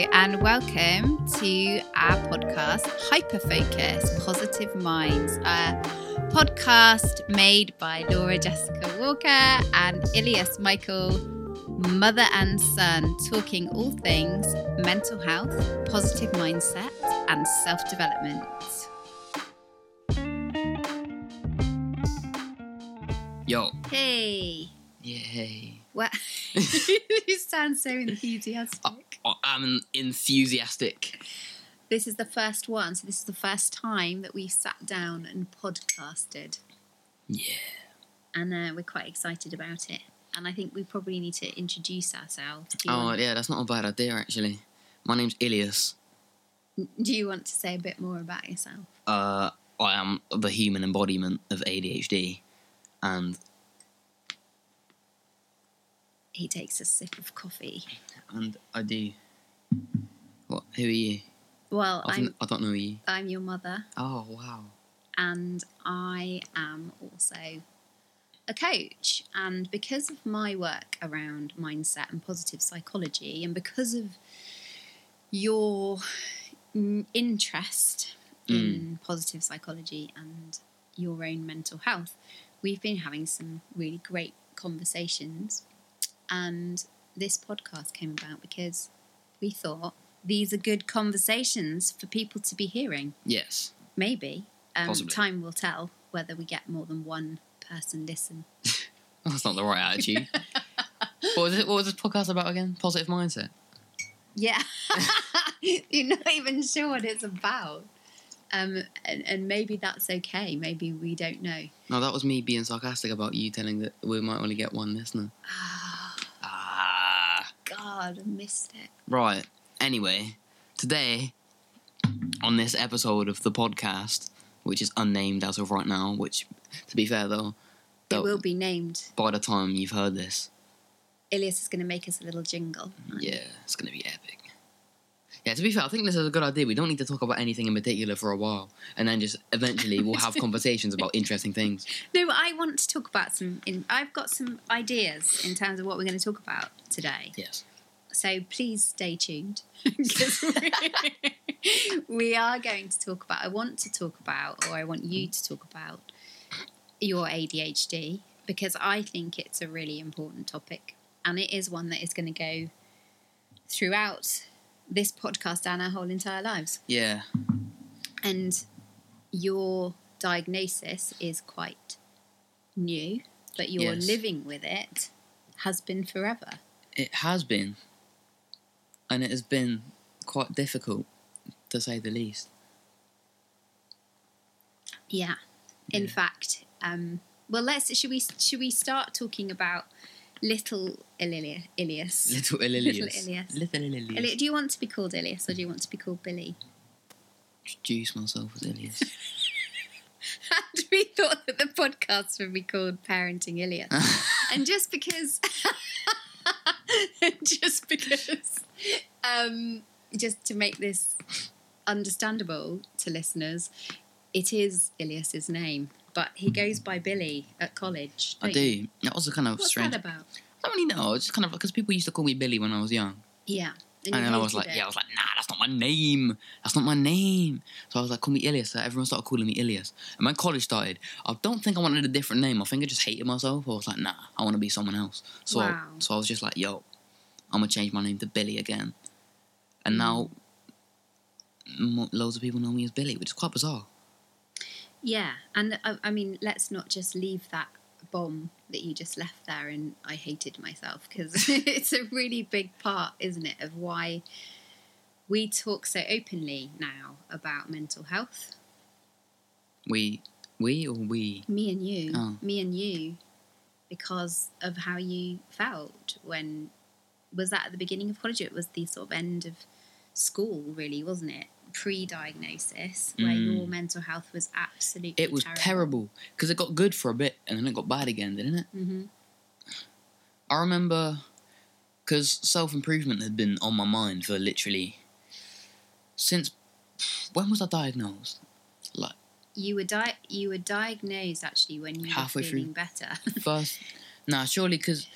Hello and welcome to our podcast, Hyper Focus Positive Minds, a podcast made by Laura Jessica Walker and Ilias Michael, mother and son, talking all things mental health, positive mindset and self-development. Yo. Hey. Yay. What? You sound so enthusiastic. I'm enthusiastic. This is the first one, so this is the first time that we sat down and podcasted. Yeah. And we're quite excited about it. And I think we probably need to introduce ourselves. Yeah, that's not a bad idea, actually. My name's Ilias. Do you want to say a bit more about yourself? I am the human embodiment of ADHD, and... He takes a sip of coffee. And I do. What? Who are you? Well, I don't know who you. I'm your mother. Oh, wow. And I am also a coach. And because of my work around mindset and positive psychology, and because of your interest in positive psychology and your own mental health, we've been having some really great conversations. And this podcast came about because we thought these are good conversations for people to be hearing. Yes. Maybe. Time will tell whether we get more than one person listen. That's not the right attitude. What was this podcast about again? Positive mindset? Yeah. You're not even sure what it's about. And maybe that's okay. Maybe we don't know. No, that was me being sarcastic about you telling that we might only get one listener. God, I missed it. Right. Anyway, today, on this episode of the podcast, which is unnamed as of right now, which, to be fair, though... It will be named. By the time you've heard this. Ilias is going to make us a little jingle. Yeah, it's going to be epic. Yeah, to be fair, I think this is a good idea. We don't need to talk about anything in particular for a while, and then just eventually we'll have conversations about interesting things. No, but I want to talk about some... I've got some ideas in terms of what we're going to talk about today. Yes. So please stay tuned, because we are going to talk about... I want you to talk about your ADHD, because I think it's a really important topic, and it is one that is going to go throughout... this podcast and our whole entire lives. Yeah. And your diagnosis is quite new, but your living with it has been forever. It has been. And it has been quite difficult, to say the least. Yeah. In fact, should we start talking about... Little Ilias. Do you want to be called Ilias or do you want to be called Billy? Introduce myself as Ilias. And we thought that the podcast would be called Parenting Ilias. And just to make this understandable to listeners, it is Ilias's name. But he goes by Billy at college. I do. That was kind of strange. What's that about? I don't really know. It's just kind of because people used to call me Billy when I was young. Yeah. And then I was like, nah, that's not my name. That's not my name. So I was like, call me Ilias. So everyone started calling me Ilias. And when college started, I don't think I wanted a different name. I think I just hated myself. I was like, nah, I want to be someone else. So I was just like, yo, I'm going to change my name to Billy again. And now loads of people know me as Billy, which is quite bizarre. Yeah, and I mean, let's not just leave that bomb that you just left there and I hated myself, because it's a really big part, isn't it, of why we talk so openly now about mental health. We? Me and you. Oh. Me and you, because of how you felt when... Was that at the beginning of college? It was the sort of end of school, really, wasn't it? Pre-diagnosis, where your mental health was absolutely terrible. It was terrible, because it got good for a bit, and then it got bad again, didn't it? Mm-hmm. I remember, because self-improvement had been on my mind for literally, since, when was I diagnosed? Like you were diagnosed, actually, when you were feeling better. Surely, because,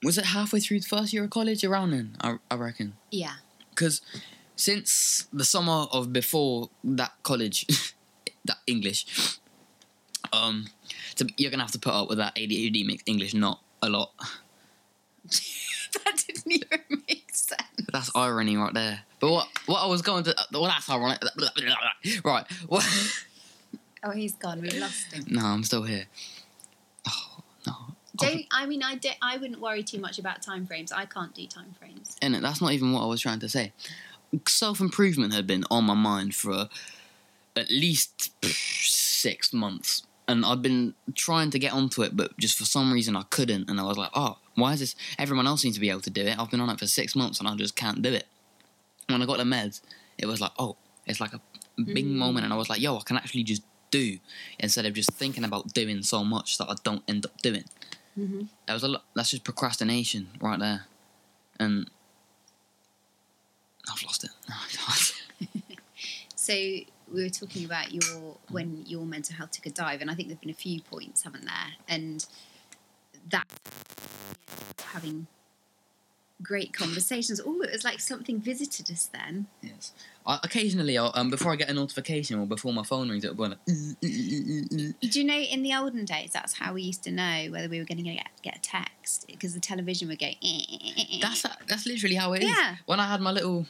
was it halfway through the first year of college? Around then, I reckon. Yeah. because since the summer of before that college, that English, you're going to have to put up with that ADHD makes English not a lot. That didn't even make sense. That's irony right there. But what I was going to... Well, that's ironic. Right. What? Oh, he's gone. We lost him. No, I'm still here. Oh, no. I wouldn't worry too much about timeframes. I can't do timeframes. Innit? That's not even what I was trying to say. Self-improvement had been on my mind for at least 6 months. And I'd been trying to get onto it, but just for some reason I couldn't. And I was like, oh, why is this? Everyone else seems to be able to do it. I've been on it for 6 months and I just can't do it. When I got the meds, it was like, oh, it's like a big moment. And I was like, yo, I can actually just do instead of just thinking about doing so much that I don't end up doing. Mm-hmm. That was a lot. That's just procrastination right there. And I've lost it. So we were talking about when your mental health took a dive, and I think there have been a few points, haven't there? And that having great conversations. Oh, it was like something visited us then. Yes. Occasionally, before I get a notification or before my phone rings, it'll go like... Do you know, in the olden days, that's how we used to know whether we were going to get a text, because the television would go... That's literally how it is. Yeah. When I had my little...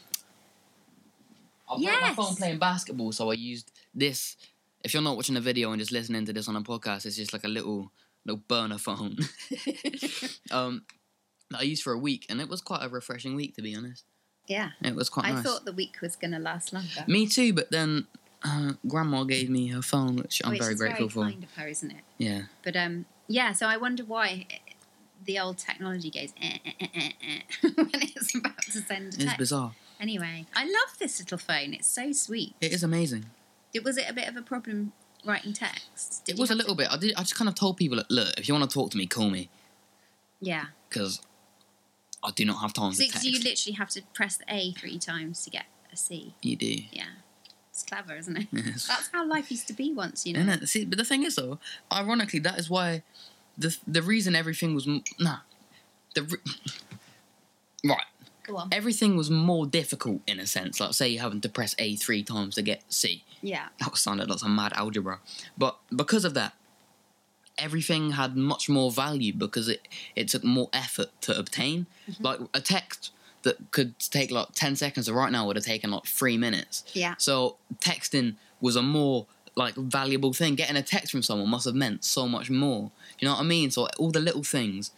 I broke my phone playing basketball, so I used this. If you're not watching a video and just listening to this on a podcast, it's just like a little burner phone. That I used for a week, and it was quite a refreshing week, to be honest. Yeah. It was quite nice. I thought the week was going to last longer. Me too, but then Grandma gave me her phone, which I'm very grateful for. Which is very kind of her, isn't it? Yeah. But, so I wonder why the old technology goes when it's about to send a text. It's bizarre. Anyway, I love this little phone. It's so sweet. It is amazing. Was it a bit of a problem writing text? It was a little bit. I just kind of told people, look, if you want to talk to me, call me. Yeah. Because I do not have time to text. You literally have to press the A 3 times to get a C. You do. Yeah. It's clever, isn't it? Yes. That's how life used to be once, you know. Isn't it? See, but the thing is, though, ironically, that is why the reason everything was... Right. Go on. Everything was more difficult, in a sense. Like, say you're having to press A 3 times to get C. Yeah. That sounded like some mad algebra. But because of that, everything had much more value because it took more effort to obtain. Mm-hmm. Like, a text that could take, 10 seconds right now would have taken, 3 minutes. Yeah. So texting was a more, valuable thing. Getting a text from someone must have meant so much more. You know what I mean? So all the little things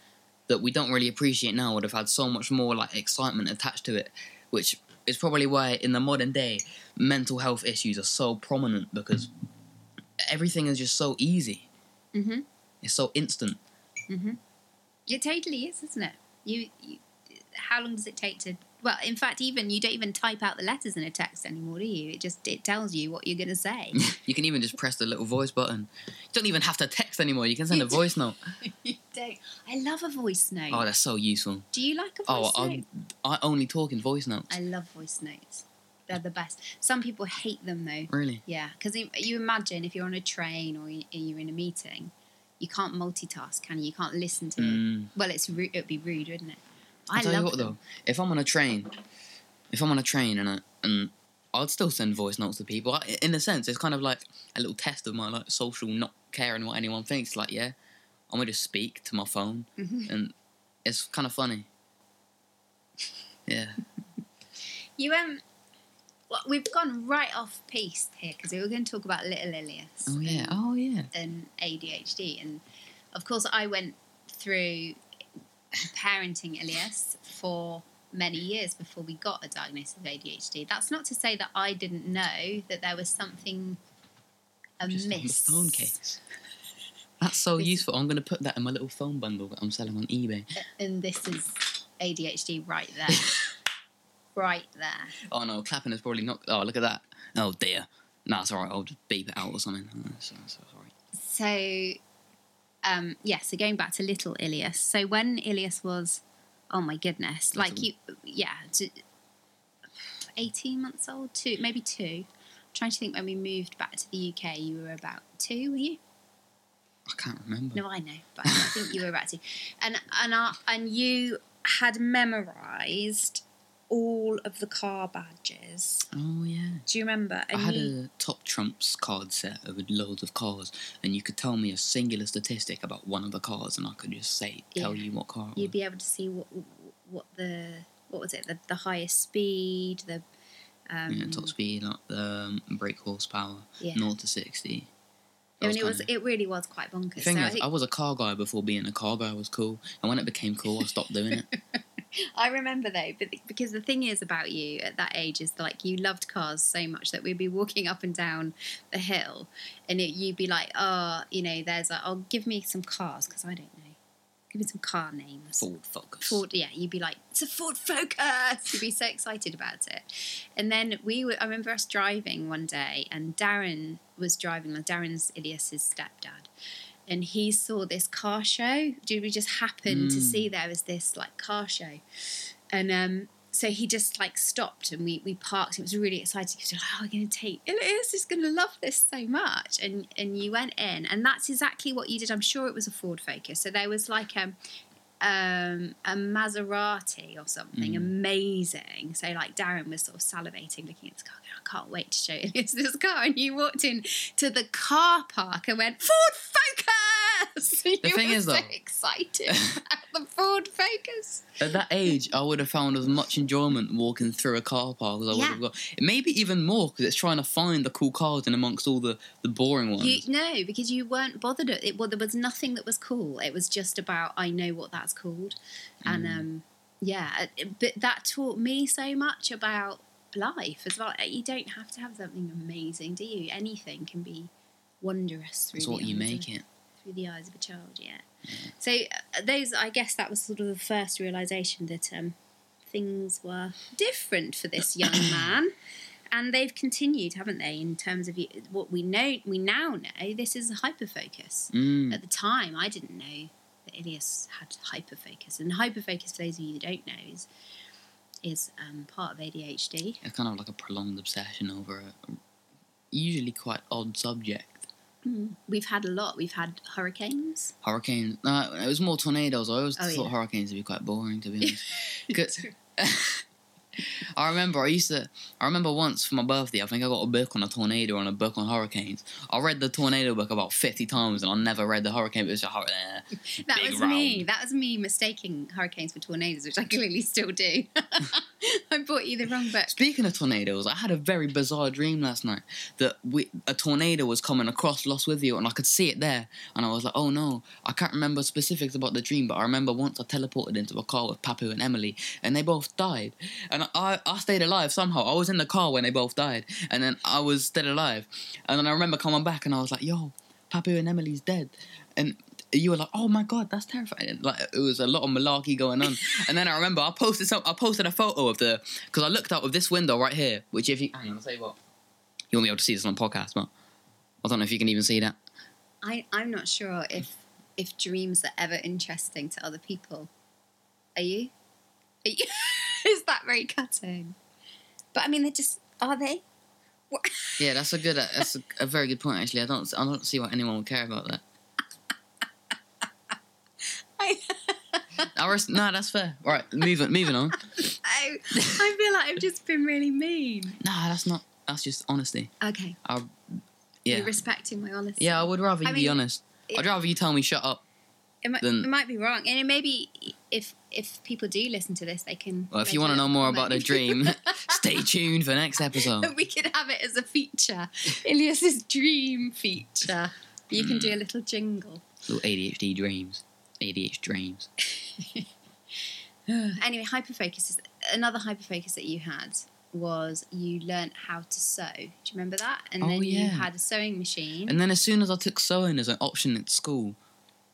that we don't really appreciate now would have had so much more, excitement attached to it, which is probably why, in the modern day, mental health issues are so prominent because everything is just so easy. Mm-hmm. It's so instant. Mm-hmm. It totally is, isn't it? You, how long does it take to... Well, in fact, you don't even type out the letters in a text anymore, do you? It tells you what you're going to say. You can even just press the little voice button. You don't even have to text anymore. You can send a voice note. You don't. I love a voice note. Oh, that's so useful. Do you like a voice note? I only talk in voice notes. I love voice notes. They're the best. Some people hate them, though. Really? Yeah, because you imagine if you're on a train or you're in a meeting, you can't multitask, can you? You can't listen to it. Well, it'd be rude, wouldn't it? I tell you what, though. If I'm on a train and I'd still send voice notes to people. In a sense, it's kind of like a little test of my social not caring what anyone thinks. I'm going to just speak to my phone. Mm-hmm. And it's kind of funny. Yeah. Well, we've gone right off piste here because we were going to talk about little Ilias. Oh, yeah. And ADHD. And, of course, I went through parenting Ilias for many years before we got a diagnosis of ADHD. That's not to say that I didn't know that there was something amiss. Just on the phone case. That's so useful. I'm going to put that in my little phone bundle that I'm selling on eBay. And this is ADHD right there. Right there. Oh no, clapping is probably not. Oh, look at that. Oh dear. No, it's all right. I'll just beep it out or something. Oh, so sorry. So, so going back to little Ilias. So when Ilias was, oh my goodness, yeah, 18 months old, maybe two. I'm trying to think when we moved back to the UK, you were about 2, were you? I can't remember. No, I know, but I think you were about 2, and you had memorised all of the car badges. Oh, yeah. Do you remember? And I had a Top Trumps card set with loads of cars, and you could tell me a singular statistic about one of the cars, and I could just say, tell you what car it was. You'd be able to see what was it, the highest speed, the... top speed, like the brake horsepower, 0 to 60. It really was quite bonkers. The thing is, I was a car guy before being a car guy was cool, and when it became cool, I stopped doing it. I remember though, because the thing is about you at that age is like you loved cars so much that we'd be walking up and down the hill, and you'd be like, give me some cars because I don't know. Give me some car names. Ford Focus. You'd be like, it's a Ford Focus. You'd be so excited about it. And then I remember us driving one day, and Darren was driving. Darren's Ilias's stepdad. And he saw this car show. Did we just happen to see there was this, like, car show? And so he just, like, stopped, and we parked. It was really exciting. He was like, we're going to take Ilias is going to love this so much. And you went in, and that's exactly what you did. I'm sure it was a Ford Focus. So there was, like, a Maserati or something amazing. So, like, Darren was sort of salivating, looking at this car, going, I can't wait to show Ilias this car. And you walked in to the car park and went, Ford Focus! So excited at the Ford Focus. At that age, I would have found as much enjoyment walking through a car park as I would have got. Maybe even more, because it's trying to find the cool cars in amongst all the boring ones. Because you weren't bothered. There was nothing that was cool. It was just about, I know what that's called. And, but that taught me so much about life as well. You don't have to have something amazing, do you? Anything can be wondrous. It's what you make it. Through the eyes of a child, So those, I guess that was sort of the first realisation that things were different for this young man, and they've continued, haven't they, in terms of what we now know, this is a hyperfocus. At the time, I didn't know that Ilias had hyperfocus, and hyperfocus, for those of you who don't know, is part of ADHD. It's kind of like a prolonged obsession over a usually quite odd subject. We've had a lot. We've had hurricanes. It was more tornadoes. I always thought hurricanes would be quite boring, to be honest. I remember once for my birthday, I think I got a book on a tornado and a book on hurricanes. I read the tornado book about 50 times, and I never read the hurricane. It was just That was me mistaking hurricanes for tornadoes, which I clearly still do. I bought you the wrong book. Speaking of tornadoes, I had a very bizarre dream last night that a tornado was coming across Lostwithiel, and I could see it there, and I was like, oh no, I can't remember specifics about the dream, but I remember once I teleported into a car with Papu and Emily, and they both died, and I stayed alive somehow. I was in the car when they both died, and then I was still alive, and then I remember coming back, and I was like, yo, Papu and Emily's dead, and you were like, oh my god, that's terrifying. Like, it was a lot of malarkey going on. And then I remember I posted a photo of because I looked out of this window right here, which if you... Hang on, I'll tell you what. You won't be able to see this on the podcast, but I don't know if you can even see that. I'm not sure if dreams are ever interesting to other people. Are you? Is that very cutting? But I mean, they're just... Are they? What? Yeah, that's a very good point, actually. I don't see why anyone would care about that. No, that's fair. All right, moving on. I feel like I've just been really mean. No, that's not. That's just honesty. Okay. You're respecting my honesty. Yeah, I would rather you be honest. I'd rather you tell me shut up. It might be wrong, and maybe if people do listen to this, they can. Well, if you want to know more about the dream, stay tuned for next episode. We could have it as a feature, Ilias's dream feature. You can do a little jingle. Little ADHDreams. Anyway, hyperfocus is another hyperfocus that you had was you learnt how to sew. Do you remember that? And you had a sewing machine. And then as soon as I took sewing as an option at school,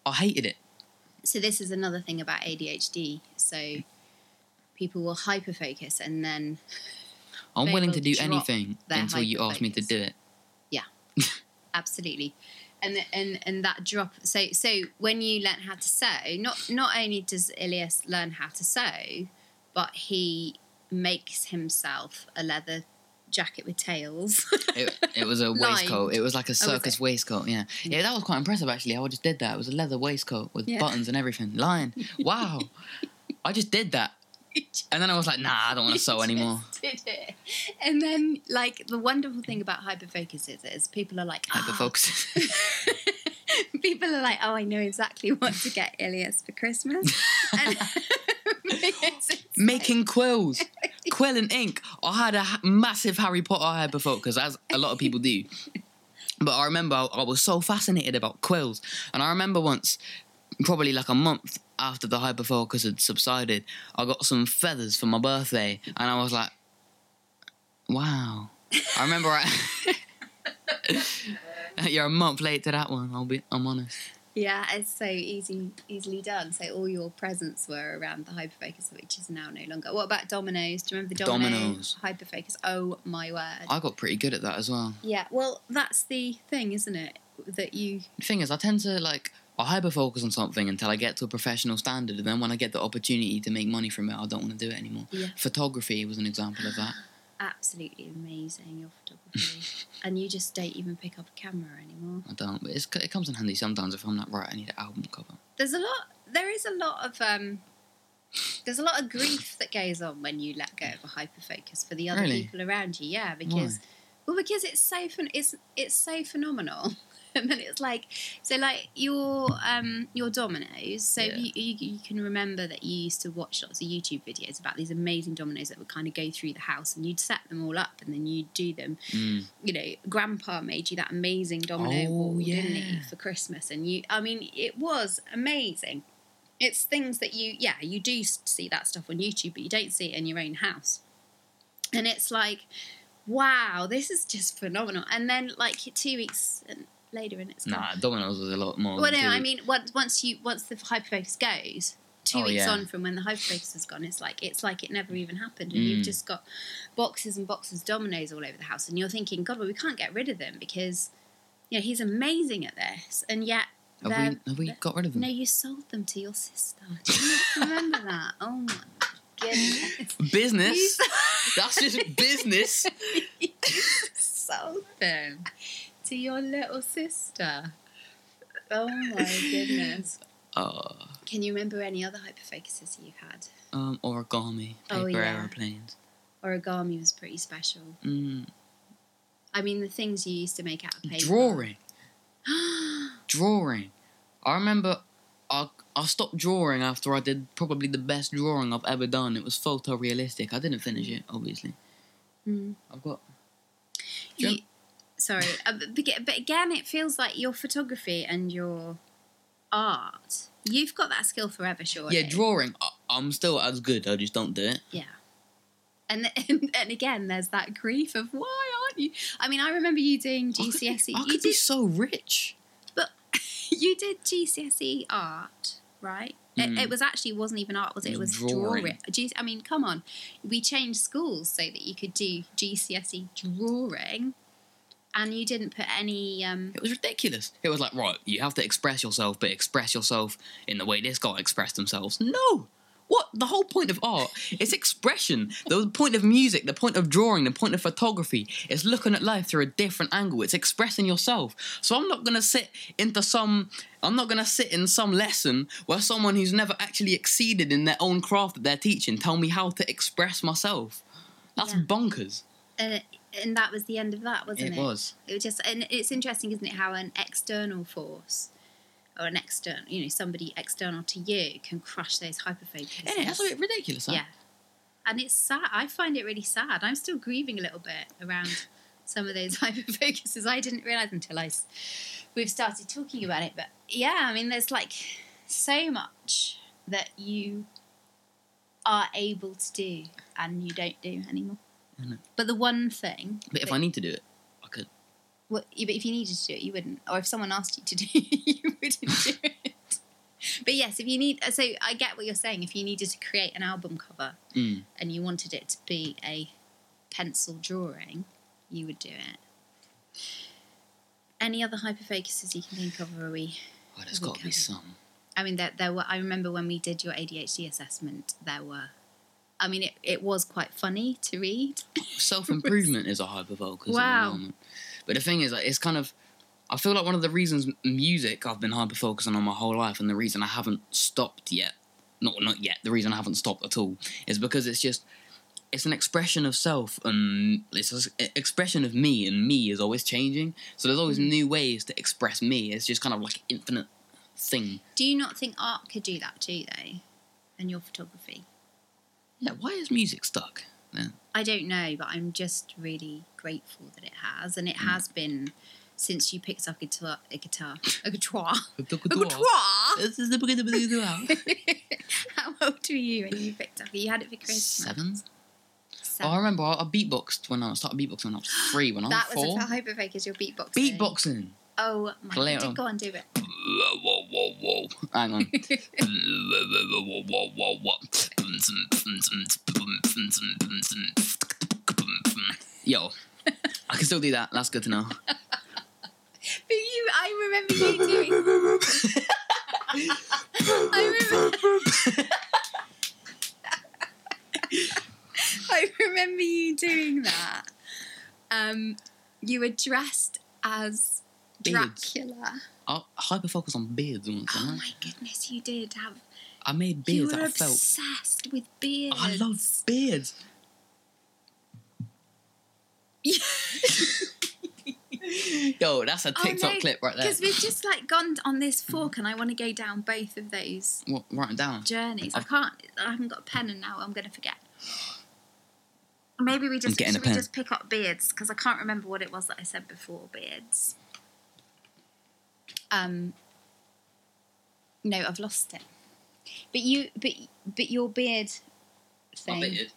I hated it. So this is another thing about ADHD. So people will hyperfocus and then I'm willing to do anything until you ask me to do it. Yeah, absolutely. And that drop. So when you learn how to sew, not only does Ilias learn how to sew, but he makes himself a leather jacket with tails. It was a waistcoat. It was like a circus waistcoat. Yeah. Yeah, that was quite impressive actually. I just did that. It was a leather waistcoat with buttons and everything. Wow, I just did that. And then I was like, nah, I don't want to sew anymore. Did it. And then, like, the wonderful thing about hyperfocus is people are like, hyperfocus. Oh. People are like, oh, I know exactly what to get Ilias for Christmas. And, making quills, quill and ink. I had a massive Harry Potter hyperfocus, as a lot of people do. But I remember I was so fascinated about quills. And I remember once, probably like a month after the hyperfocus had subsided, I got some feathers for my birthday. And I was like, wow. I remember you're a month late to that one, I'm honest. Yeah, it's so easily done. So all your presents were around the hyperfocus, which is now no longer. What about dominoes? Do you remember the dominoes? Hyperfocus. Oh, my word. I got pretty good at that as well. Yeah, well, that's the thing, isn't it? The thing is, I tend to, like, I hyperfocus on something until I get to a professional standard, and then when I get the opportunity to make money from it, I don't want to do it anymore. Yeah. Photography was an example of that. Absolutely amazing, your photography. And you just don't even pick up a camera anymore. I don't, but it comes in handy sometimes. If I'm not right, I need an album cover. There's a lot of grief that goes on when you let go of a hyperfocus for the other people around you. Yeah, because because it's so phenomenal. And then it's like, so like your dominoes. So yeah. you can remember that you used to watch lots of YouTube videos about these amazing dominoes that would kind of go through the house, and you'd set them all up and then you'd do them. Mm. You know, Grandpa made you that amazing domino wall, didn't he, for Christmas? And it was amazing. It's things that you do see that stuff on YouTube, but you don't see it in your own house. And it's like, wow, this is just phenomenal. And then like 2 weeks later and it's gone. Nah, dominoes was a lot more. Well, no, I mean, once the hyperfocus goes, two weeks on from when the hyperfocus has gone, it's like it never even happened, and you've just got boxes and boxes of dominoes all over the house, and you're thinking, God, well, we can't get rid of them because, you know, he's amazing at this, and yet have we got rid of them? No, you sold them to your sister. Do you not remember that? Oh my goodness, business. That's just business. You sold them to your little sister. Oh my goodness. Can you remember any other hyperfocuses you've had? Origami, paper airplanes. Origami was pretty special. Mm. I mean, the things you used to make out of paper. Drawing. I remember I stopped drawing after I did probably the best drawing I've ever done. It was photorealistic. I didn't finish it, obviously. Mm. I've got... Sorry, but again, it feels like your photography and your art, you've got that skill forever, surely. Yeah, drawing, I'm still as good, I just don't do it. Yeah. And again, there's that grief of, why aren't you? I mean, I remember you doing GCSE. I could be so rich. But you did GCSE art, right? Mm. It was actually, wasn't even art, was it? It was drawing. I mean, come on. We changed schools so that you could do GCSE drawing. And you didn't put any... It was ridiculous. It was like, right, you have to express yourself, but express yourself in the way this guy expressed themselves. No! What? The whole point of art is expression. The point of music, the point of drawing, the point of photography is looking at life through a different angle. It's expressing yourself. So I'm not going to sit in some lesson where someone who's never actually exceeded in their own craft that they're teaching tell me how to express myself. That's bonkers. And that was the end of that, wasn't it? It was. It was just, and it's interesting, isn't it, how an external force or an external, you know, somebody external to you can crush those hyperfocuses. Isn't it? That's a bit ridiculous, huh? Yeah. And it's sad. I find it really sad. I'm still grieving a little bit around some of those hyperfocuses. I didn't realise until we've started talking about it. But yeah, I mean, there's like so much that you are able to do and you don't do anymore. But the one thing... But if I need to do it, I could. Well, but if you needed to do it, you wouldn't. Or if someone asked you to do it, you wouldn't do it. But yes, if you need... So I get what you're saying. If you needed to create an album cover and you wanted it to be a pencil drawing, you would do it. Any other hyperfocuses you can think of, or are we... Well, there's got to be some. I mean, there were... I remember when we did your ADHD assessment, there were... I mean, it was quite funny to read. Self-improvement is a hyperfocus at the moment. But the thing is, like, it's kind of... I feel like one of the reasons music I've been hyperfocusing on my whole life, and the reason I haven't stopped yet, not yet. The reason I haven't stopped at all is because it's just, it's an expression of self, and it's an expression of me, and me is always changing. So there's always new ways to express me. It's just kind of like an infinite thing. Do you not think art could do that too, though? And your photography? Yeah, why is music stuck? Yeah. I don't know, but I'm just really grateful that it has, and it has been since you picked up a guitar. How old were you when you picked up? You had it for Christmas. 7. Oh, I remember I beatboxed when I started beatboxing when I was 3. When I was 4. That was a Hyper Focus, your beatboxing. Beatboxing. Oh my God! Go and do it. Hang on. Yo, I can still do that. That's good to know. But you, I remember you doing. I remember you doing that. You were dressed as beards. Dracula. I'll hyper focus on beards once. Oh my goodness, you did have. I made beards that I felt. You were obsessed with beards. I love beards. Yo, that's a TikTok clip right there. Because we've just like gone on this fork, and I want to go down both of those. What? Right down. Journeys. I can't. I haven't got a pen, and now I'm going to forget. Maybe we just pick up beards, because I can't remember what it was that I said before beards. No, I've lost it. But your beard thing. My beard.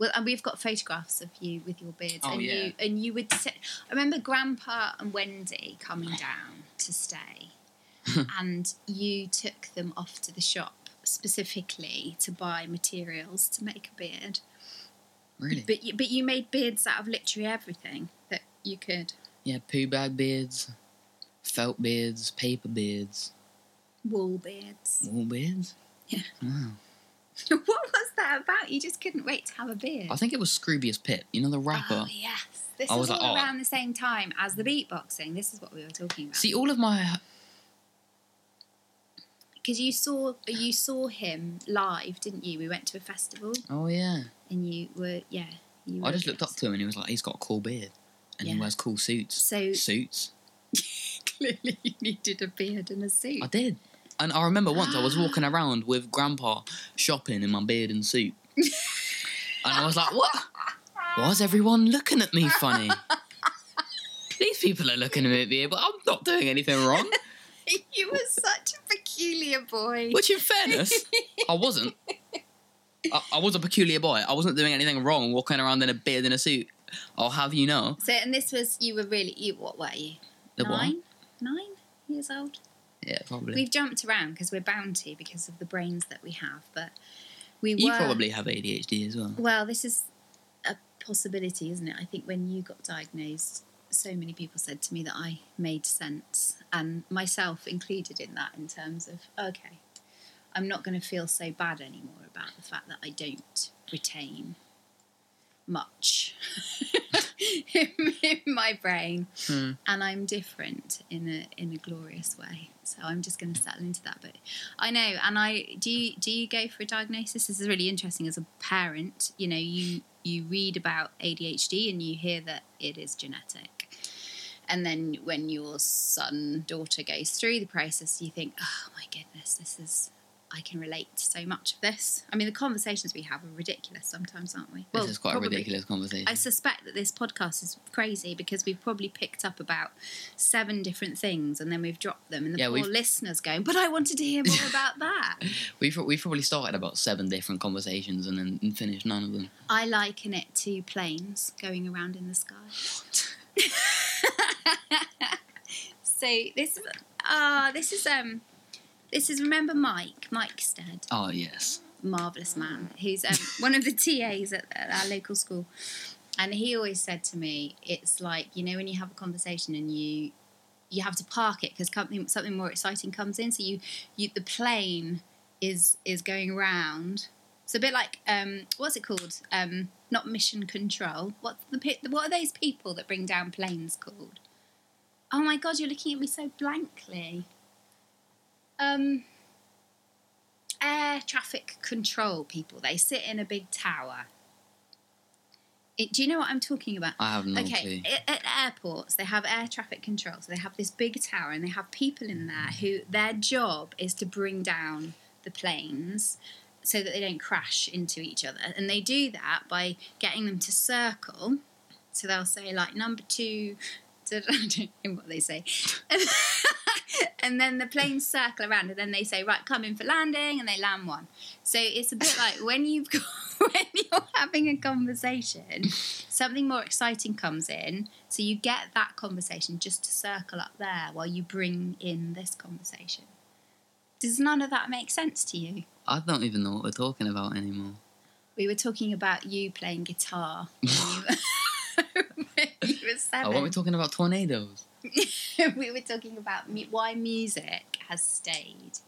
Well, and we've got photographs of you with your beards, and you would sit. I remember Grandpa and Wendy coming down to stay, and you took them off to the shop specifically to buy materials to make a beard. Really? But you made beards out of literally everything that you could. Yeah, poo bag beards, felt beards, paper beards. Wool beards. Wool beards? Yeah. Wow. What was that about? You just couldn't wait to have a beard. I think it was Scroobius Pip, you know, the rapper. Oh, yes. This was all around the same time as the beatboxing. This is what we were talking about. See, all of my... Because you saw him live, didn't you? We went to a festival. Oh, yeah. And you were... Yeah. You were looked up to him, and he was like, he's got a cool beard. And he wears cool suits. Suits. Clearly you needed a beard and a suit. I did. And I remember once I was walking around with Grandpa shopping in my beard and suit. And I was like, what? Why is everyone looking at me funny? These people are looking at me, but I'm not doing anything wrong. You were such a peculiar boy. Which, in fairness, I wasn't. I was a peculiar boy. I wasn't doing anything wrong walking around in a beard and a suit. I'll have you know. So, and this was, you were really, what were you? 9 years old? Yeah, probably. We've jumped around because we're bound to because of the brains that we have, but you probably have ADHD as well. Well, this is a possibility, isn't it? I think when you got diagnosed, so many people said to me that I made sense, and myself included in that, in terms of, okay, I'm not going to feel so bad anymore about the fact that I don't retain much in my brain, and I'm different in a glorious way. So I'm just going to settle into that. But I know, and do you go for a diagnosis? This is really interesting as a parent. You know, you read about ADHD and you hear that it is genetic, and then when your daughter goes through the process, you think, oh my goodness, I can relate to so much of this. I mean, the conversations we have are ridiculous sometimes, aren't we? Well, this is quite a ridiculous conversation. I suspect that this podcast is crazy because we've probably picked up about 7 different things, and then we've dropped them, and the poor listeners going, but I wanted to hear more about that. We've probably started about 7 different conversations and then finished none of them. I liken it to planes going around in the sky. So this is, remember Mike Stead? Oh, yes. Marvellous man. He's one of the TAs at our local school. And he always said to me, it's like, you know, when you have a conversation and you have to park it because something more exciting comes in. So the plane is going round. It's a bit like, what's it called? Not mission control. What are those people that bring down planes called? Oh, my God, you're looking at me so blankly. air traffic control people. They sit in a big tower. Do you know what I'm talking about? I have no clue. At airports, they have air traffic control. So they have this big tower and they have people in there who their job is to bring down the planes so that they don't crash into each other. And they do that by getting them to circle. So they'll say, like, number two... I don't know what they say. And then the planes circle around and then they say, right, come in for landing, and they land one. So it's a bit like when you're having a conversation, something more exciting comes in, so you get that conversation just to circle up there while you bring in this conversation. Does none of that make sense to you? I don't even know what we're talking about anymore. We were talking about you playing guitar. Oh, weren't we talking about tornadoes? We were talking about why music has stayed.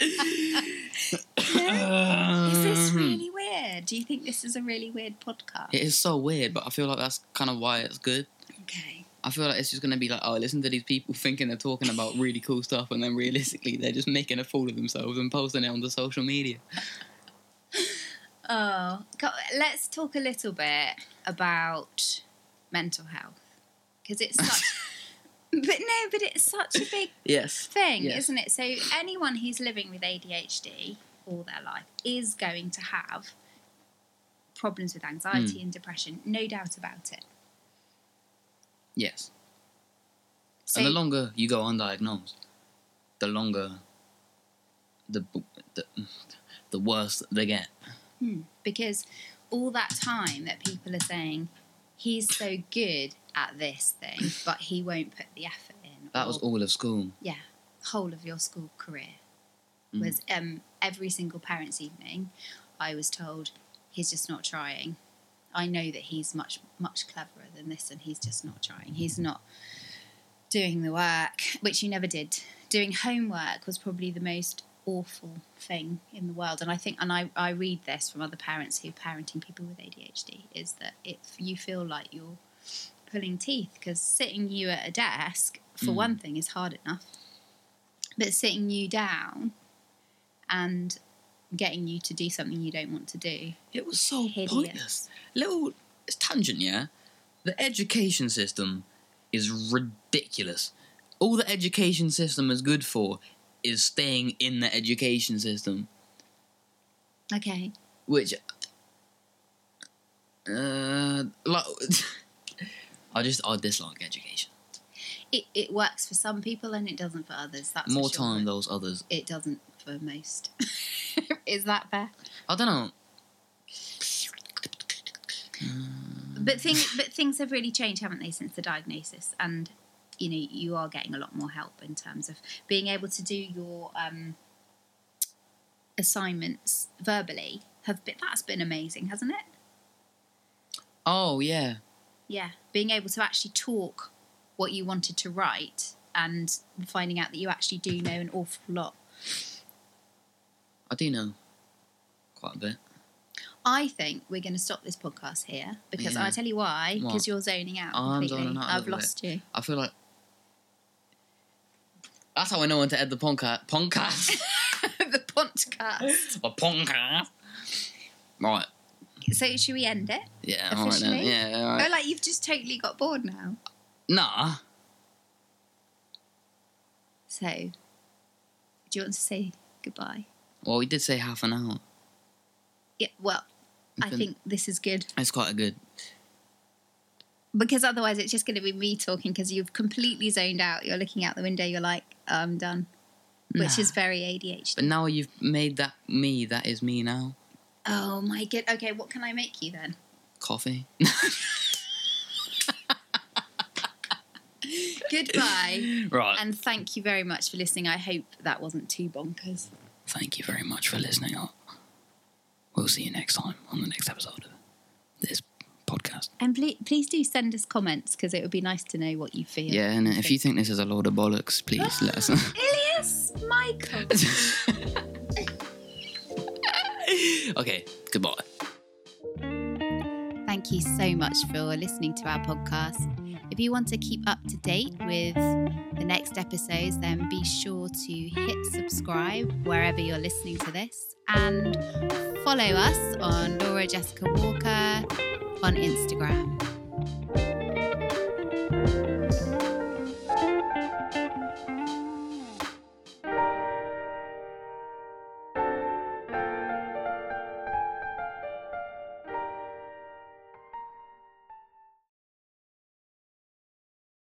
Is this really weird? Do you think this is a really weird podcast? It is so weird, but I feel like that's kind of why it's good. Okay. I feel like it's just going to be like, oh, listen to these people thinking they're talking about really cool stuff, and then realistically they're just making a fool of themselves and posting it onto social media. Oh, God, let's talk a little bit about mental health, because it's such, but it's such a big thing, isn't it? So anyone who's living with ADHD all their life is going to have problems with anxiety and depression, no doubt about it. Yes. So, and the longer you go undiagnosed, the longer, the worse they get. Because all that time that people are saying, he's so good at this thing, but he won't put the effort in. That was all of school. Yeah, whole of your school career. Was every single parents' evening, I was told, he's just not trying. I know that he's much, much cleverer than this, and he's just not trying. He's not doing the work, which you never did. Doing homework was probably the most awful thing in the world, and I think, and I read this from other parents who are parenting people with ADHD, is that if you feel like you're pulling teeth, because sitting you at a desk for one thing is hard enough, but sitting you down and getting you to do something you don't want to do, it was so hideous. Pointless. Little, it's tangent, yeah. The education system is ridiculous. All the education system is good for is staying in the education system. Okay. Which... I dislike education. It works for some people and it doesn't for others. That's more for sure. Time those others. It doesn't for most. Is that fair? I don't know. But things have really changed, haven't they, since the diagnosis, and... you know, you are getting a lot more help in terms of being able to do your assignments verbally. That's been amazing, hasn't it? Oh, yeah. Yeah, being able to actually talk what you wanted to write and finding out that you actually do know an awful lot. I do know quite a bit. I think we're going to stop this podcast here because I'll tell you why, because you're zoning out completely. I'm zoning out. I've lost you. I feel like... That's how I know when to end the podcast. The podcast. The podcast. Right. So should we end it? Yeah, officially? All right then. Yeah, all right. Oh, like you've just totally got bored now. Nah. So, do you want to say goodbye? Well, we did say half an hour. Yeah, well, I think this is good. It's quite a good. Because otherwise it's just going to be me talking because you've completely zoned out. You're looking out the window. You're like, oh, I'm done. Which is very ADHD. But now you've made that me. That is me now. Oh, my God. Okay, what can I make you then? Coffee. Goodbye. Right. And thank you very much for listening. I hope that wasn't too bonkers. Thank you very much for listening. We'll see you next time on the next episode of this podcast. And please do send us comments, because it would be nice to know what you feel. Yeah, and if you think this is a load of bollocks, please let us know. Ilias Michael. Okay, goodbye. thank you so much for listening to our podcast. If you want to keep up to date with the next episodes, then be sure to hit subscribe wherever you're listening to this, and follow us on Laura Jessica Walker on Instagram.